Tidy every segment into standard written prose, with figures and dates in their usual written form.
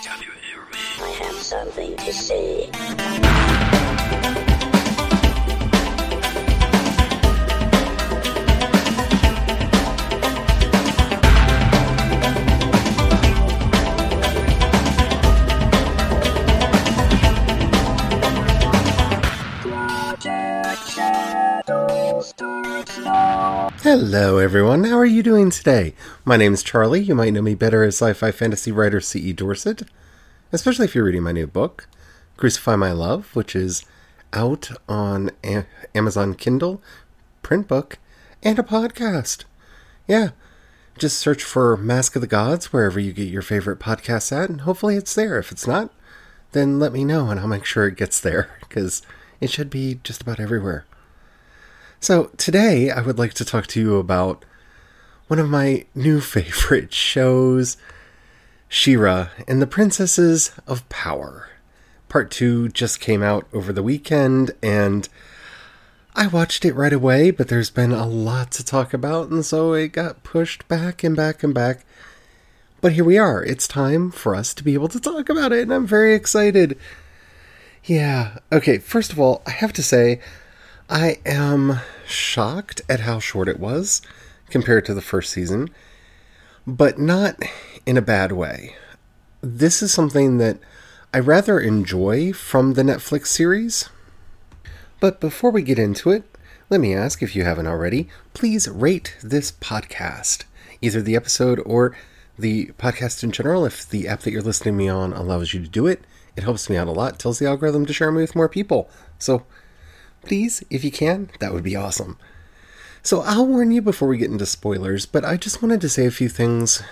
Can you hear me? I have something to say. Hello everyone, how are you doing today? My name is Charlie, you might know me better as sci-fi fantasy writer C.E. Dorsett, especially if you're reading my new book, Crucify My Love, which is out on Amazon Kindle, print book, and a podcast. Yeah, just search for Mask of the Gods wherever you get your favorite podcasts at, and hopefully it's there. If it's not, then let me know and I'll make sure it gets there, because it should be just about everywhere. So today I would like to talk to you about one of my new favorite shows, She-Ra and the Princesses of Power. Part 2 just came out over the weekend and I watched it right away, but there's been a lot to talk about and so it got pushed back and back and back. But here we are. It's time for us to be able to talk about it and I'm very excited. Yeah. Okay, first of all, I have to say I am shocked at how short it was compared to the first season, but not in a bad way. This is something that I rather enjoy from the Netflix series. But before we get into it, let me ask, if you haven't already, please rate this podcast, either the episode or the podcast in general. If the app that you're listening to me on allows you to do it, it helps me out a lot, tells the algorithm to share me with more people. So please, if you can, that would be awesome. So I'll warn you before we get into spoilers, but I just wanted to say a few things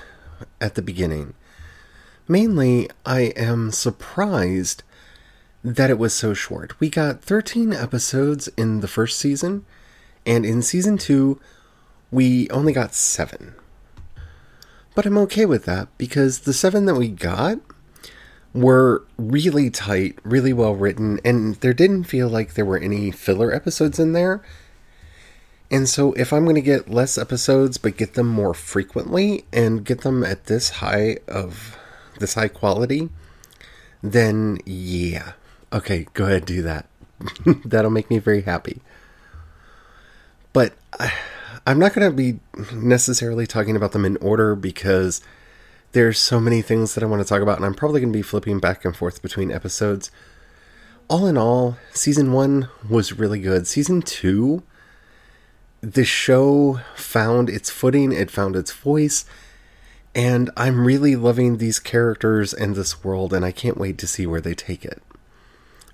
at the beginning. Mainly, I am surprised that it was so short. We got 13 episodes in the first season, and in season 2, we only got 7. But I'm okay with that, because the 7 that we got were really tight, really well written, and there didn't feel like there were any filler episodes in there. And so if I'm going to get less episodes, but get them more frequently and get them at this high quality, then yeah. Okay, go ahead, do that. That'll make me very happy. But I'm not going to be necessarily talking about them in order because there's so many things that I want to talk about, and I'm probably going to be flipping back and forth between episodes. All in all, Season 1 was really good. Season 2, the show found its footing, it found its voice, and I'm really loving these characters and this world, and I can't wait to see where they take it.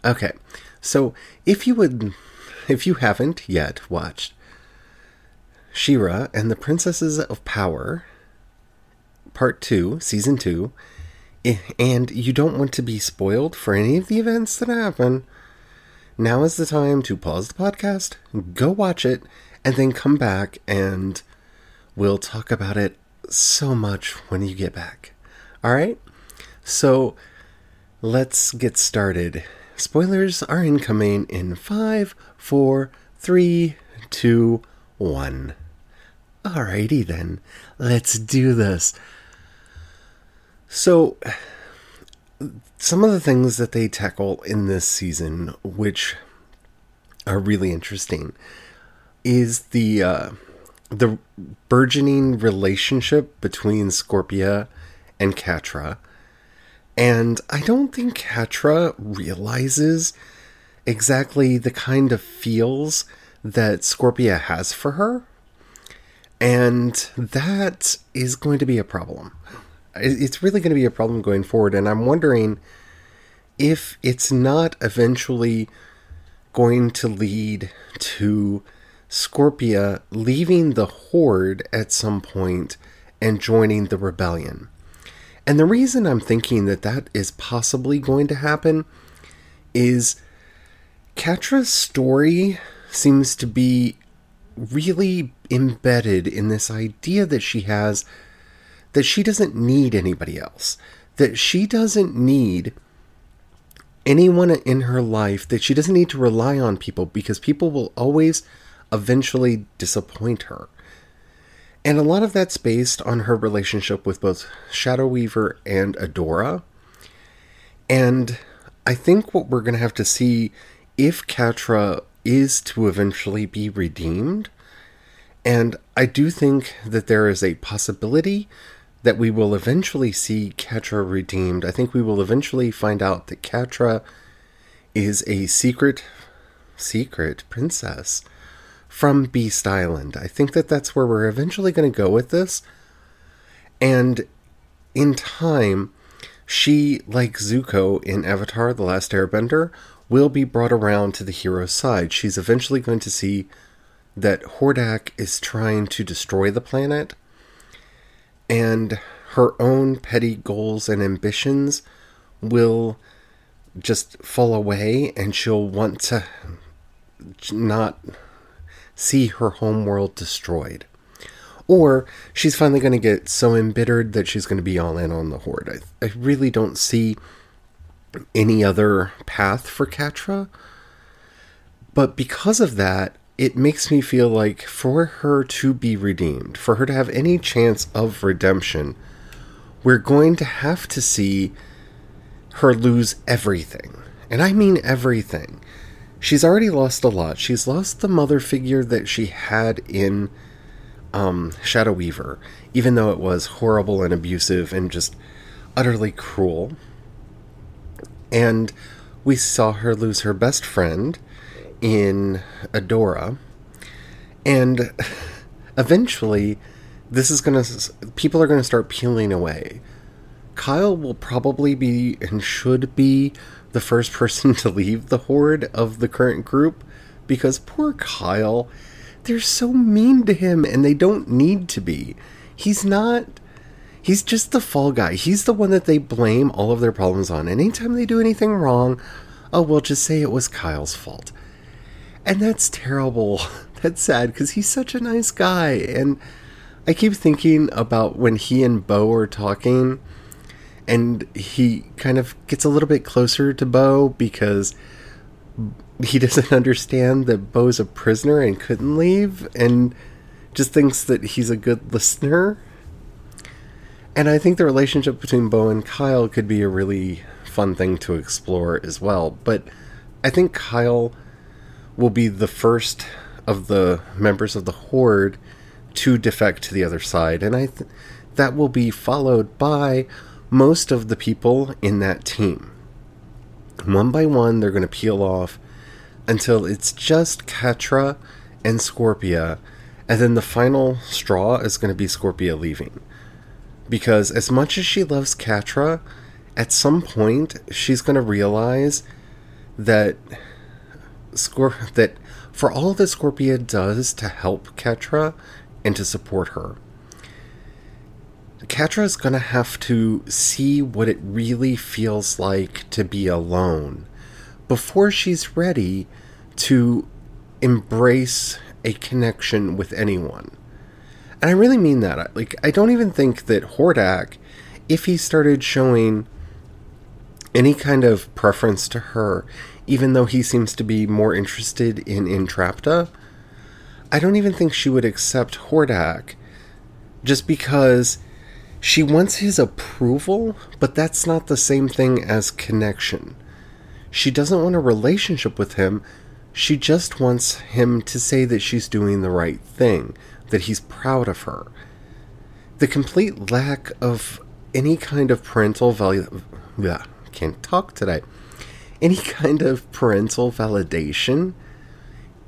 Okay, so if you haven't yet watched She-Ra and the Princesses of Power, Part 2, Season 2, and you don't want to be spoiled for any of the events that happen, now is the time to pause the podcast, go watch it, and then come back and we'll talk about it so much when you get back. Alright? So, let's get started. Spoilers are incoming in 5, 4, 3, 2, 1. Alrighty then, let's do this. So, some of the things that they tackle in this season, which are really interesting, is the burgeoning relationship between Scorpia and Catra. And I don't think Catra realizes exactly the kind of feels that Scorpia has for her. And that is going to be a problem. It's really going to be a problem going forward, and I'm wondering if it's not eventually going to lead to Scorpia leaving the Horde at some point and joining the Rebellion. And the reason I'm thinking that that is possibly going to happen is Catra's story seems to be really embedded in this idea that she has that she doesn't need anybody else, that she doesn't need anyone in her life, that she doesn't need to rely on people because people will always eventually disappoint her. And a lot of that's based on her relationship with both Shadow Weaver and Adora, And I think what we're going to have to see, if Catra is to eventually be redeemed, and I do think that there is a possibility that we will eventually see Catra redeemed. I think we will eventually find out that Catra is a secret princess from Beast Island. I think that that's where we're eventually going to go with this. And in time, she, like Zuko in Avatar The Last Airbender, will be brought around to the hero's side. She's eventually going to see that Hordak is trying to destroy the planet, and her own petty goals and ambitions will just fall away, and she'll want to not see her homeworld destroyed. Or she's finally going to get so embittered that she's going to be all in on the Horde. I really don't see any other path for Catra. But because of that, it makes me feel like for her to be redeemed, for her to have any chance of redemption, we're going to have to see her lose everything. And I mean everything. She's already lost a lot. She's lost the mother figure that she had in Shadow Weaver, even though it was horrible and abusive and just utterly cruel. And we saw her lose her best friend in Adora. And eventually, people are going to start peeling away. Kyle will probably be, and should be, the first person to leave the Horde of the current group, because poor Kyle, they're so mean to him, and they don't need to be. He's just the fall guy. He's the one that they blame all of their problems on. And anytime they do anything wrong, oh, we'll just say it was Kyle's fault. And that's terrible. That's sad, because he's such a nice guy. And I keep thinking about when he and Bow are talking, and he kind of gets a little bit closer to Bow because he doesn't understand that Beau's a prisoner and couldn't leave, and just thinks that he's a good listener. And I think the relationship between Bow and Kyle could be a really fun thing to explore as well. But I think Kyle will be the first of the members of the Horde to defect to the other side. And that will be followed by most of the people in that team. One by one, they're going to peel off until it's just Catra and Scorpia. And then the final straw is going to be Scorpia leaving. Because as much as she loves Catra, at some point, she's going to realize that for all that Scorpia does to help Catra and to support her, Catra's going to have to see what it really feels like to be alone before she's ready to embrace a connection with anyone. And I really mean that. Like, I don't even think that Hordak, if he started showing any kind of preference to her, even though he seems to be more interested in Entrapta, I don't even think she would accept Hordak, just because she wants his approval, but that's not the same thing as connection. She doesn't want a relationship with him. She just wants him to say that she's doing the right thing, that he's proud of her. The complete lack of any kind of parental Any kind of parental validation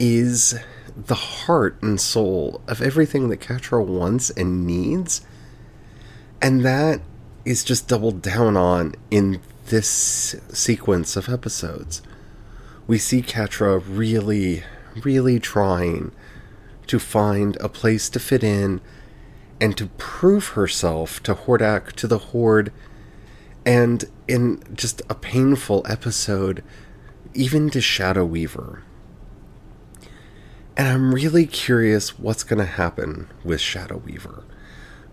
is the heart and soul of everything that Catra wants and needs. And that is just doubled down on in this sequence of episodes. We see Catra really, really trying to find a place to fit in and to prove herself to Hordak, to the Horde. And in just a painful episode, even to Shadow Weaver. And I'm really curious what's going to happen with Shadow Weaver.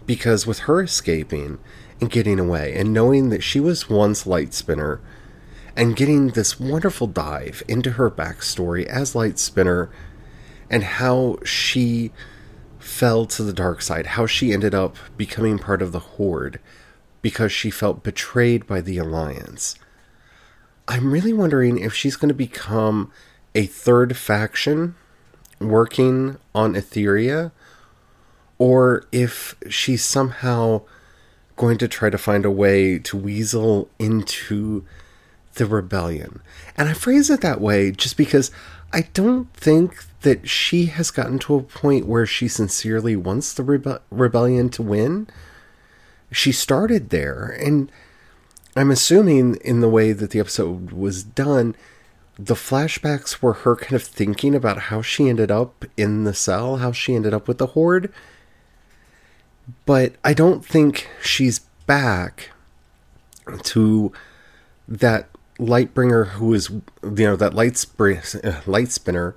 Because with her escaping and getting away, and knowing that she was once Light Spinner, and getting this wonderful dive into her backstory as Light Spinner, and how she fell to the dark side, how she ended up becoming part of the Horde, because she felt betrayed by the Alliance. I'm really wondering if she's going to become a third faction working on Etheria, or if she's somehow going to try to find a way to weasel into the rebellion. And I phrase it that way just because I don't think that she has gotten to a point where she sincerely wants the rebellion to win. She started there, and I'm assuming in the way that the episode was done, the flashbacks were her kind of thinking about how she ended up in the cell, how she ended up with the Horde. But I don't think she's back to that Lightbringer who is, that light spinner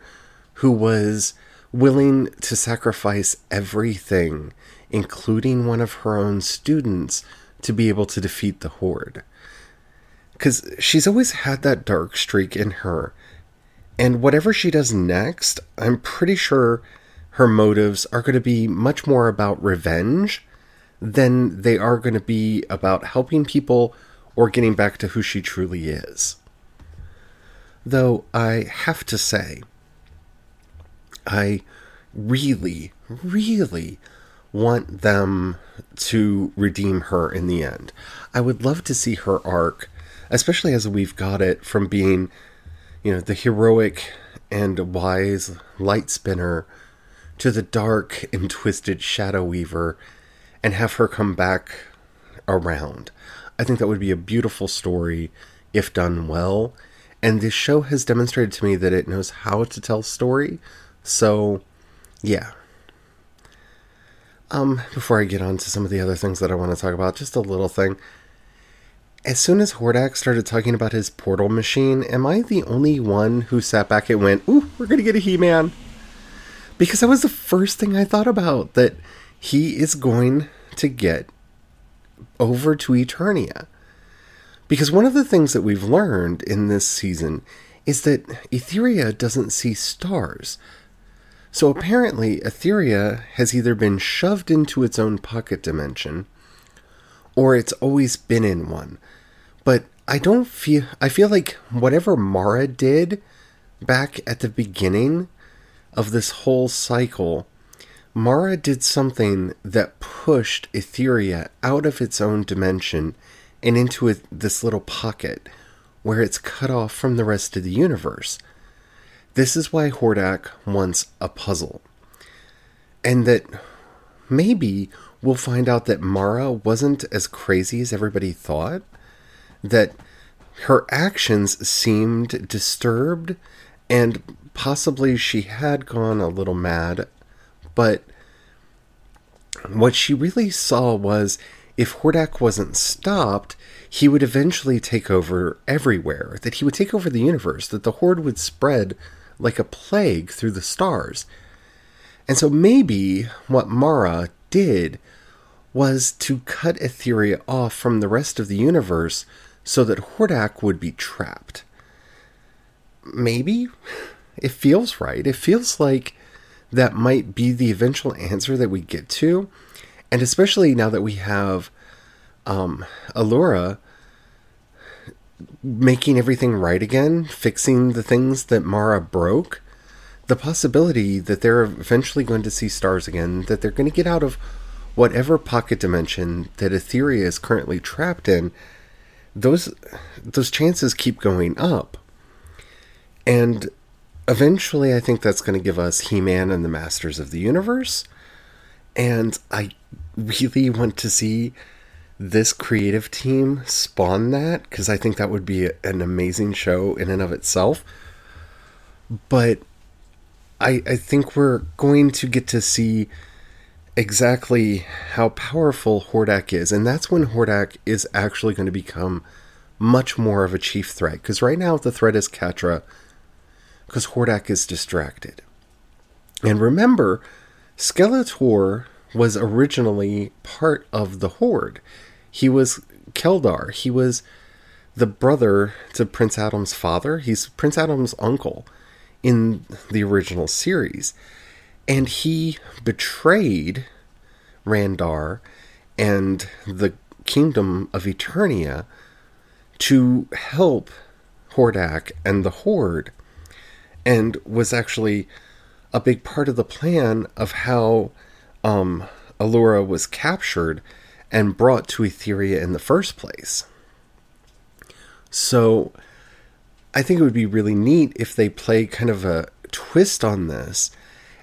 who was willing to sacrifice everything, including one of her own students, to be able to defeat the Horde. Because she's always had that dark streak in her. And whatever she does next, I'm pretty sure her motives are going to be much more about revenge than they are going to be about helping people or getting back to who she truly is. Though I have to say, I really, really want them to redeem her in the end. I would love to see her arc, especially as we've got it from being, the heroic and wise light spinner to the dark and twisted Shadow Weaver, and have her come back around. I think that would be a beautiful story if done well. And this show has demonstrated to me that it knows how to tell story. So, yeah. Before I get on to some of the other things that I want to talk about, just a little thing. As soon as Hordak started talking about his portal machine, am I the only one who sat back and went, ooh, we're going to get a He-Man? Because that was the first thing I thought about, that he is going to get over to Eternia. Because one of the things that we've learned in this season is that Etheria doesn't see stars. So apparently, Etheria has either been shoved into its own pocket dimension, or it's always been in one. But I feel like whatever Mara did back at the beginning of this whole cycle, Mara did something that pushed Etheria out of its own dimension and into this little pocket where it's cut off from the rest of the universe. This is why Hordak wants a puzzle. And that maybe we'll find out that Mara wasn't as crazy as everybody thought, that her actions seemed disturbed, and possibly she had gone a little mad, but what she really saw was if Hordak wasn't stopped, he would eventually take over everywhere, that he would take over the universe, that the Horde would spread like a plague through the stars. And so maybe what Mara did was to cut Etheria off from the rest of the universe so that Hordak would be trapped. Maybe? It feels right. It feels like that might be the eventual answer that we get to. And especially now that we have Allura making everything right again, fixing the things that Mara broke, the possibility that they're eventually going to see stars again, that they're going to get out of whatever pocket dimension that Etheria is currently trapped in, those chances keep going up. And eventually, I think that's going to give us He-Man and the Masters of the Universe. And I really want to see this creative team spawn that, because I think that would be an amazing show in and of itself. But I think we're going to get to see exactly how powerful Hordak is. And that's when Hordak is actually going to become much more of a chief threat. Because right now the threat is Catra, because Hordak is distracted. And remember, Skeletor was originally part of the Horde. He was Keldar. He was the brother to Prince Adam's father. He's Prince Adam's uncle in the original series. And he betrayed Randar and the Kingdom of Eternia to help Hordak and the Horde, and was actually a big part of the plan of how Allura was captured and brought to Etheria in the first place. So I think it would be really neat if they play kind of a twist on this.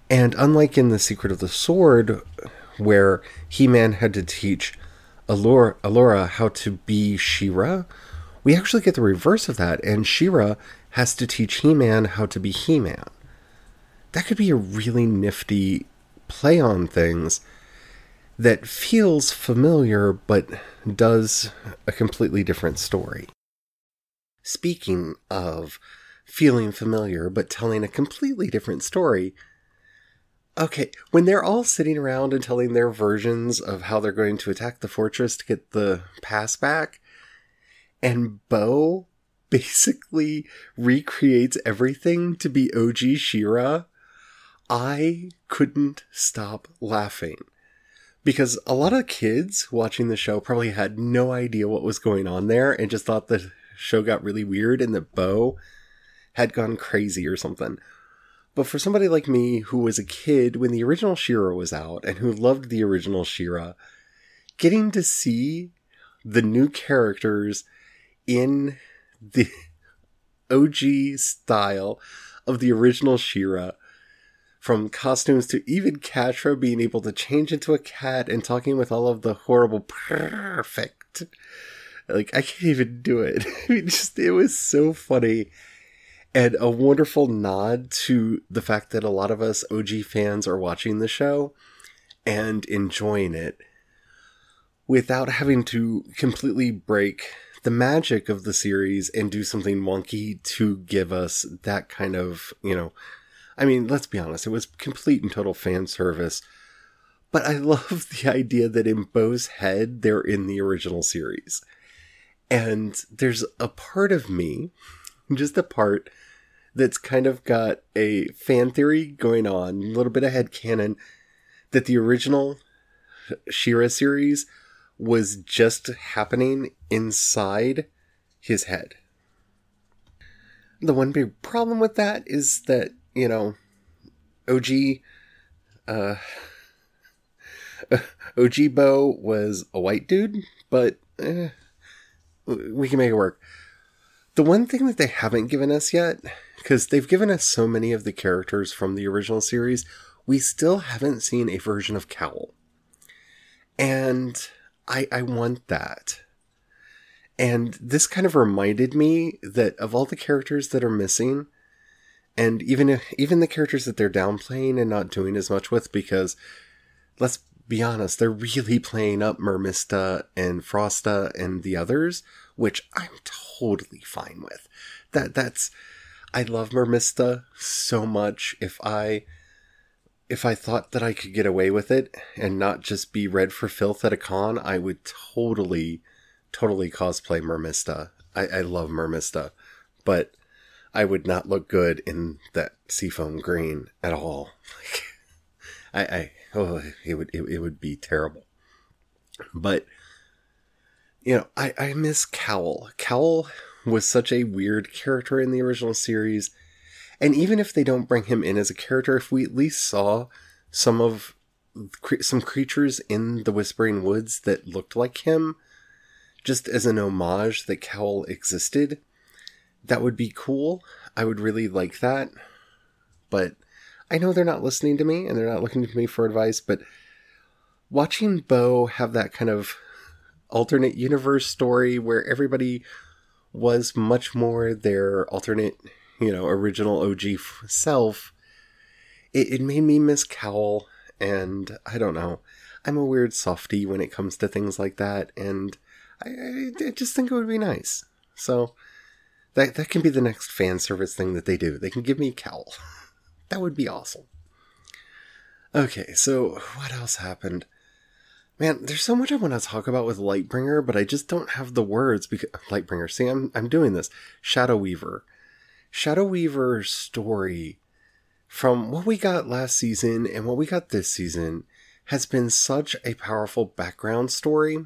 And unlike in The Secret of the Sword, where He-Man had to teach Allura how to be She-Ra, we actually get the reverse of that, and She-Ra has to teach He-Man how to be He-Man. That could be a really nifty play on things that feels familiar, but does a completely different story. Speaking of feeling familiar, but telling a completely different story, okay, when they're all sitting around and telling their versions of how they're going to attack the fortress to get the pass back, and Bow basically recreates everything to be OG She-Ra, I couldn't stop laughing. Because a lot of kids watching the show probably had no idea what was going on there and just thought the show got really weird and that Bow had gone crazy or something. But for somebody like me who was a kid when the original She-Ra was out and who loved the original She-Ra, getting to see the new characters in the OG style of the original She-Ra, from costumes to even Catra being able to change into a cat and talking with all of the horrible perfect. Like, I can't even do it. I mean, just, it was so funny. And a wonderful nod to the fact that a lot of us OG fans are watching the show and enjoying it without having to completely break the magic of the series and do something wonky to give us that kind of, you know, I mean, let's be honest, it was complete and total fan service. But I love the idea that in Bow's head, they're in the original series. And there's a part of me, just a part that's kind of got a fan theory going on, a little bit of headcanon, that the original She-Ra series was just happening inside his head. The one big problem with that is that, you know, OG Bow was a white dude, but we can make it work. The one thing that they haven't given us yet, because they've given us so many of the characters from the original series, we still haven't seen a version of Kowl. And I want that. And this kind of reminded me that of all the characters that are missing, and even the characters that they're downplaying and not doing as much with, because let's be honest, they're really playing up Mermista and Frosta and the others, which I'm totally fine with. I love Mermista so much. If I thought that I could get away with it and not just be read for filth at a con, I would totally cosplay Mermista. I love Mermista, but I would not look good in that seafoam green at all. Like, it would be terrible. But, you know, I miss Kowl. Kowl was such a weird character in the original series. And even if they don't bring him in as a character, if we at least saw some creatures in the Whispering Woods that looked like him, just as an homage that Kowl existed, that would be cool. I would really like that. But I know they're not listening to me and they're not looking to me for advice, but watching Bow have that kind of alternate universe story where everybody was much more their alternate, you know, original OG self, it made me miss Kowl. And I don't know, I'm a weird softie when it comes to things like that. And I just think it would be nice. So that can be the next fan service thing that they do. They can give me Kowl. That would be awesome. Okay, so what else happened? Man, there's so much I want to talk about with Lightbringer, but I just don't have the words. Because Lightbringer, see, I'm doing this. Shadow Weaver. Shadow Weaver's story, from what we got last season and what we got this season, has been such a powerful background story.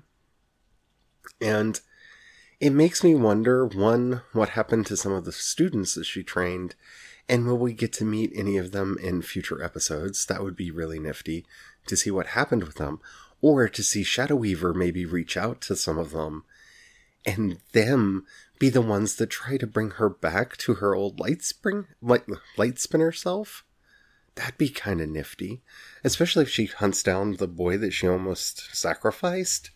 And It makes me wonder, one, what happened to some of the students that she trained, and will we get to meet any of them in future episodes? That would be really nifty to see what happened with them, or to see Shadow Weaver maybe reach out to some of them, and them be the ones that try to bring her back to her old light spinner self. That'd be kind of nifty, especially if she hunts down the boy that she almost sacrificed,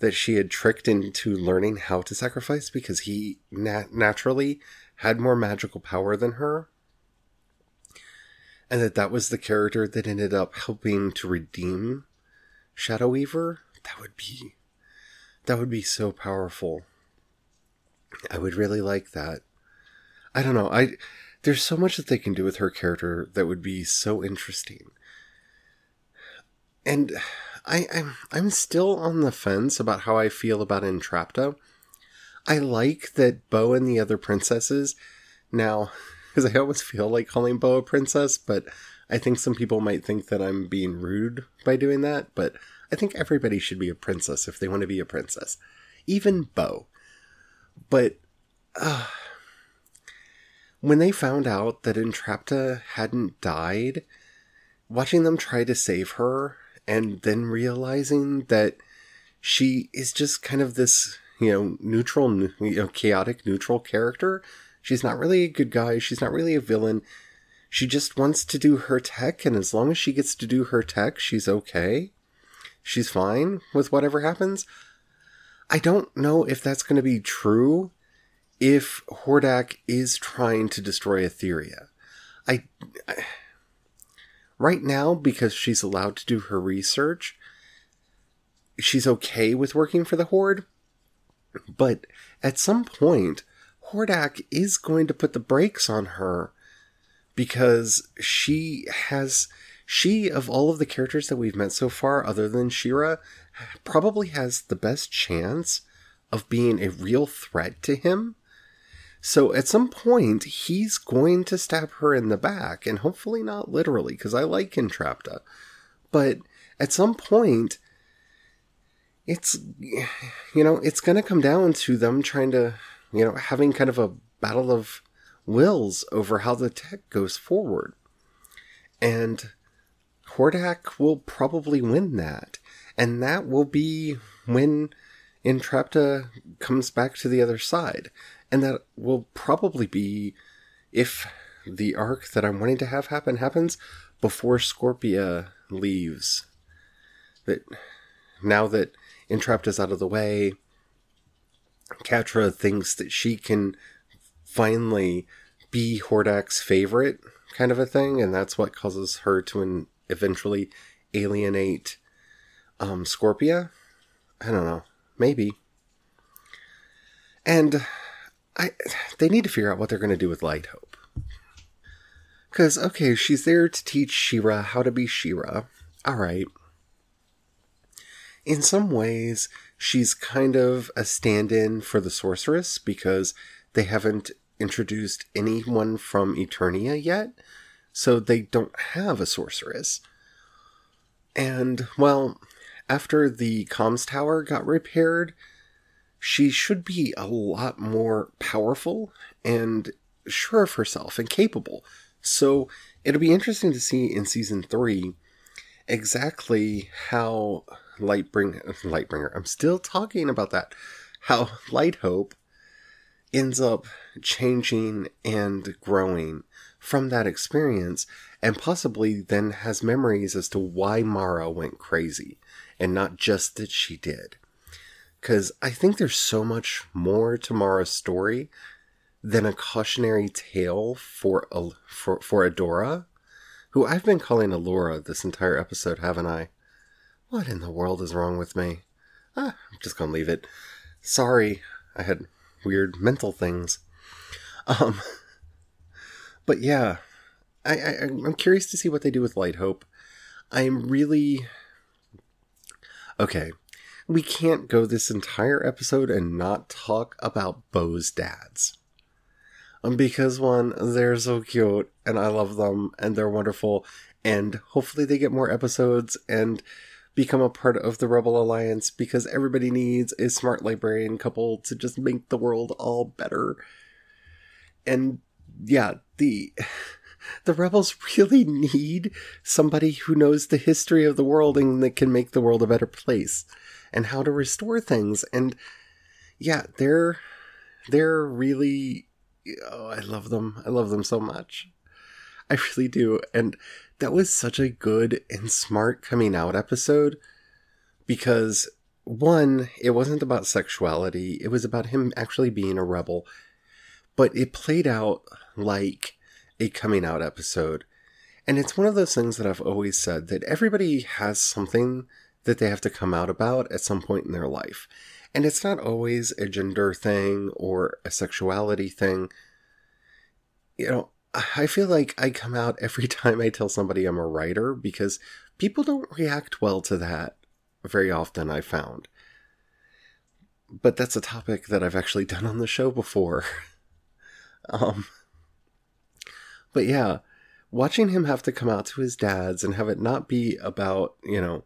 that she had tricked into learning how to sacrifice because he naturally had more magical power than her. And that was the character that ended up helping to redeem Shadow Weaver. That would be so powerful. I would really like that. I don't know. There's so much that they can do with her character that would be so interesting. And I'm still on the fence about how I feel about Entrapta. I like that Bow and the other princesses, now, because I always feel like calling Bow a princess, but I think some people might think that I'm being rude by doing that, but I think everybody should be a princess if they want to be a princess. Even Bow. But when they found out that Entrapta hadn't died, watching them try to save her, and then realizing that she is just kind of this, neutral, chaotic, neutral character. She's not really a good guy. She's not really a villain. She just wants to do her tech, and as long as she gets to do her tech, she's okay. She's fine with whatever happens. I don't know if that's going to be true if Hordak is trying to destroy Etheria. Right now, because she's allowed to do her research, she's okay with working for the Horde. But at some point, Hordak is going to put the brakes on her because she, of all of the characters that we've met so far, other than She-Ra, probably has the best chance of being a real threat to him. So at some point, he's going to stab her in the back, and hopefully not literally, because I like Entrapta. But at some point, it's going to come down to them trying to, having kind of a battle of wills over how the tech goes forward. And Hordak will probably win that. And that will be when Entrapta comes back to the other side. And that will probably be, if the arc that I'm wanting to have happen happens, before Scorpia leaves. That now that Entrapta's out of the way, Catra thinks that she can finally be Hordak's favorite, kind of a thing, and that's what causes her to eventually alienate Scorpia. I don't know. Maybe. And they need to figure out what they're going to do with Light Hope. Because, okay, she's there to teach She-Ra how to be She-Ra. All right. In some ways, she's kind of a stand-in for the sorceress because they haven't introduced anyone from Eternia yet, so they don't have a sorceress. And, well, after the comms tower got repaired, she should be a lot more powerful and sure of herself and capable. So it'll be interesting to see in Season 3 exactly how Lightbringer, I'm still talking about that, how Light Hope ends up changing and growing from that experience, and possibly then has memories as to why Mara went crazy, and not just that she did. Because I think there's so much more to Mara's story than a cautionary tale for Adora, who I've been calling Allura this entire episode, haven't I? What in the world is wrong with me? I'm just going to leave it. Sorry, I had weird mental things. But yeah, I'm curious to see what they do with Light Hope. I'm really... Okay, we can't go this entire episode and not talk about Beau's dads. Because, one, they're so cute, and I love them, and they're wonderful, and hopefully they get more episodes, and become a part of the Rebel Alliance, because everybody needs a smart librarian couple to just make the world all better. And yeah, the Rebels really need somebody who knows the history of the world and that can make the world a better place and how to restore things. And yeah, they're really, oh, I love them. I love them so much. I really do. And that was such a good and smart coming out episode, because one, it wasn't about sexuality. It was about him actually being a rebel, but it played out like a coming out episode. And it's one of those things that I've always said, that everybody has something that they have to come out about at some point in their life. And it's not always a gender thing or a sexuality thing. You know, I feel like I come out every time I tell somebody I'm a writer, because people don't react well to that very often, I found. But that's a topic that I've actually done on the show before. But yeah, watching him have to come out to his dads and have it not be about, you know,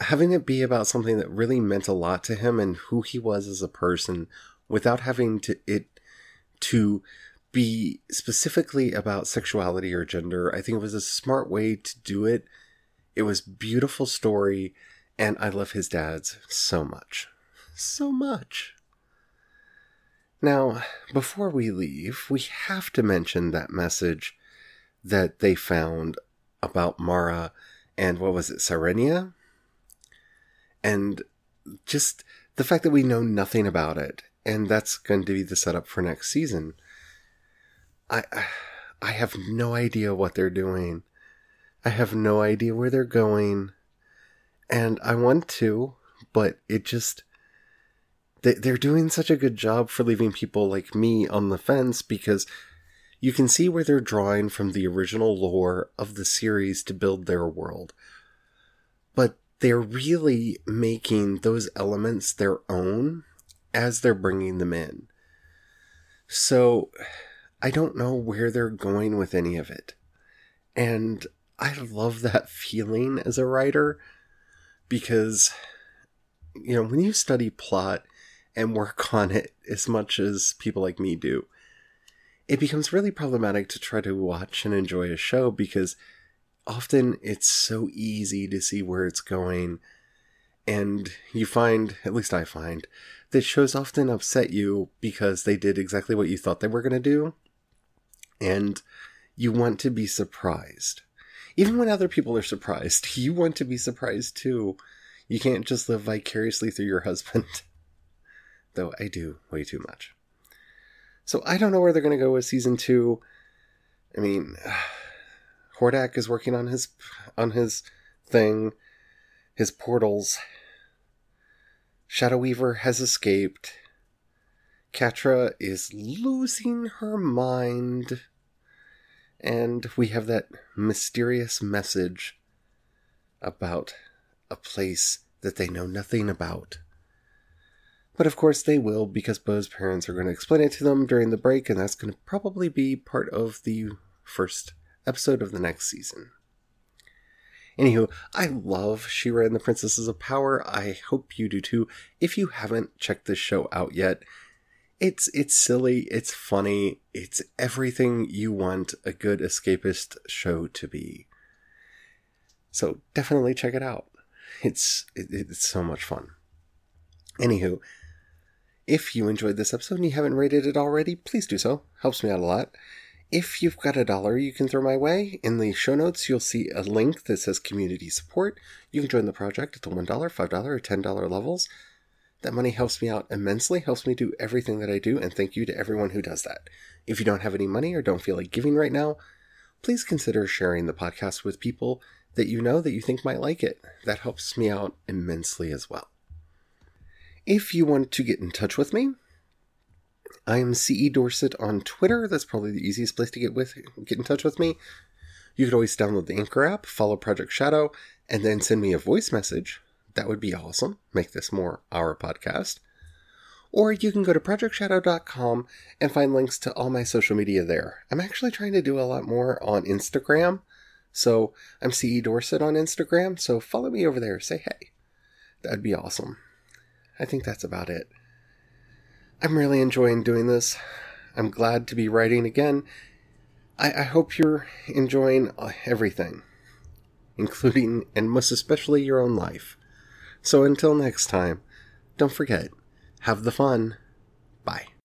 having it be about something that really meant a lot to him and who he was as a person, without having to be specifically about sexuality or gender. I think it was a smart way to do it. It was a beautiful story, and I love his dads so much. So much. Now, before we leave, we have to mention that message that they found about Mara and, what was it, Sirenia? And just the fact that we know nothing about it, and that's going to be the setup for next season. I have no idea what they're doing. I have no idea where they're going. And I want to, but it just... They're doing such a good job for leaving people like me on the fence, because you can see where they're drawing from the original lore of the series to build their world. But they're really making those elements their own as they're bringing them in. So I don't know where they're going with any of it. And I love that feeling as a writer, because, you know, when you study plot and work on it as much as people like me do, it becomes really problematic to try to watch and enjoy a show, because often it's so easy to see where it's going. And you find, at least I find, that shows often upset you because they did exactly what you thought they were going to do. And you want to be surprised. Even when other people are surprised, you want to be surprised too. You can't just live vicariously through your husband. Though I do way too much. So I don't know where they're going to go with season 2. I mean, Hordak is working on his thing, his portals. Shadow Weaver has escaped. Catra is losing her mind. And we have that mysterious message about a place that they know nothing about. But of course they will, because Bow's parents are going to explain it to them during the break, and that's going to probably be part of the first episode of the next season. Anywho, I love She-Ra and the Princesses of Power. I hope you do too. If you haven't checked this show out yet, it's silly, it's funny, it's everything you want a good escapist show to be. So definitely check it out. It's so much fun. Anywho, if you enjoyed this episode and you haven't rated it already, please do so. Helps me out a lot. If you've got $1 you can throw my way, in the show notes you'll see a link that says community support. You can join the project at the $1, $5, or $10 levels. That money helps me out immensely, helps me do everything that I do, and thank you to everyone who does that. If you don't have any money or don't feel like giving right now, please consider sharing the podcast with people that you know that you think might like it. That helps me out immensely as well. If you want to get in touch with me, I am C.E. Dorsett on Twitter. That's probably the easiest place to get in touch with me. You could always download the Anchor app, follow Project Shadow, and then send me a voice message. That would be awesome. Make this more our podcast. Or you can go to projectshadow.com and find links to all my social media there. I'm actually trying to do a lot more on Instagram, So I'm C.E. Dorsett on Instagram, so follow me over there. Say hey. That'd be awesome. I think that's about it. I'm really enjoying doing this. I'm glad to be writing again. I hope you're enjoying everything, including and most especially your own life. So until next time, don't forget, have the fun. Bye.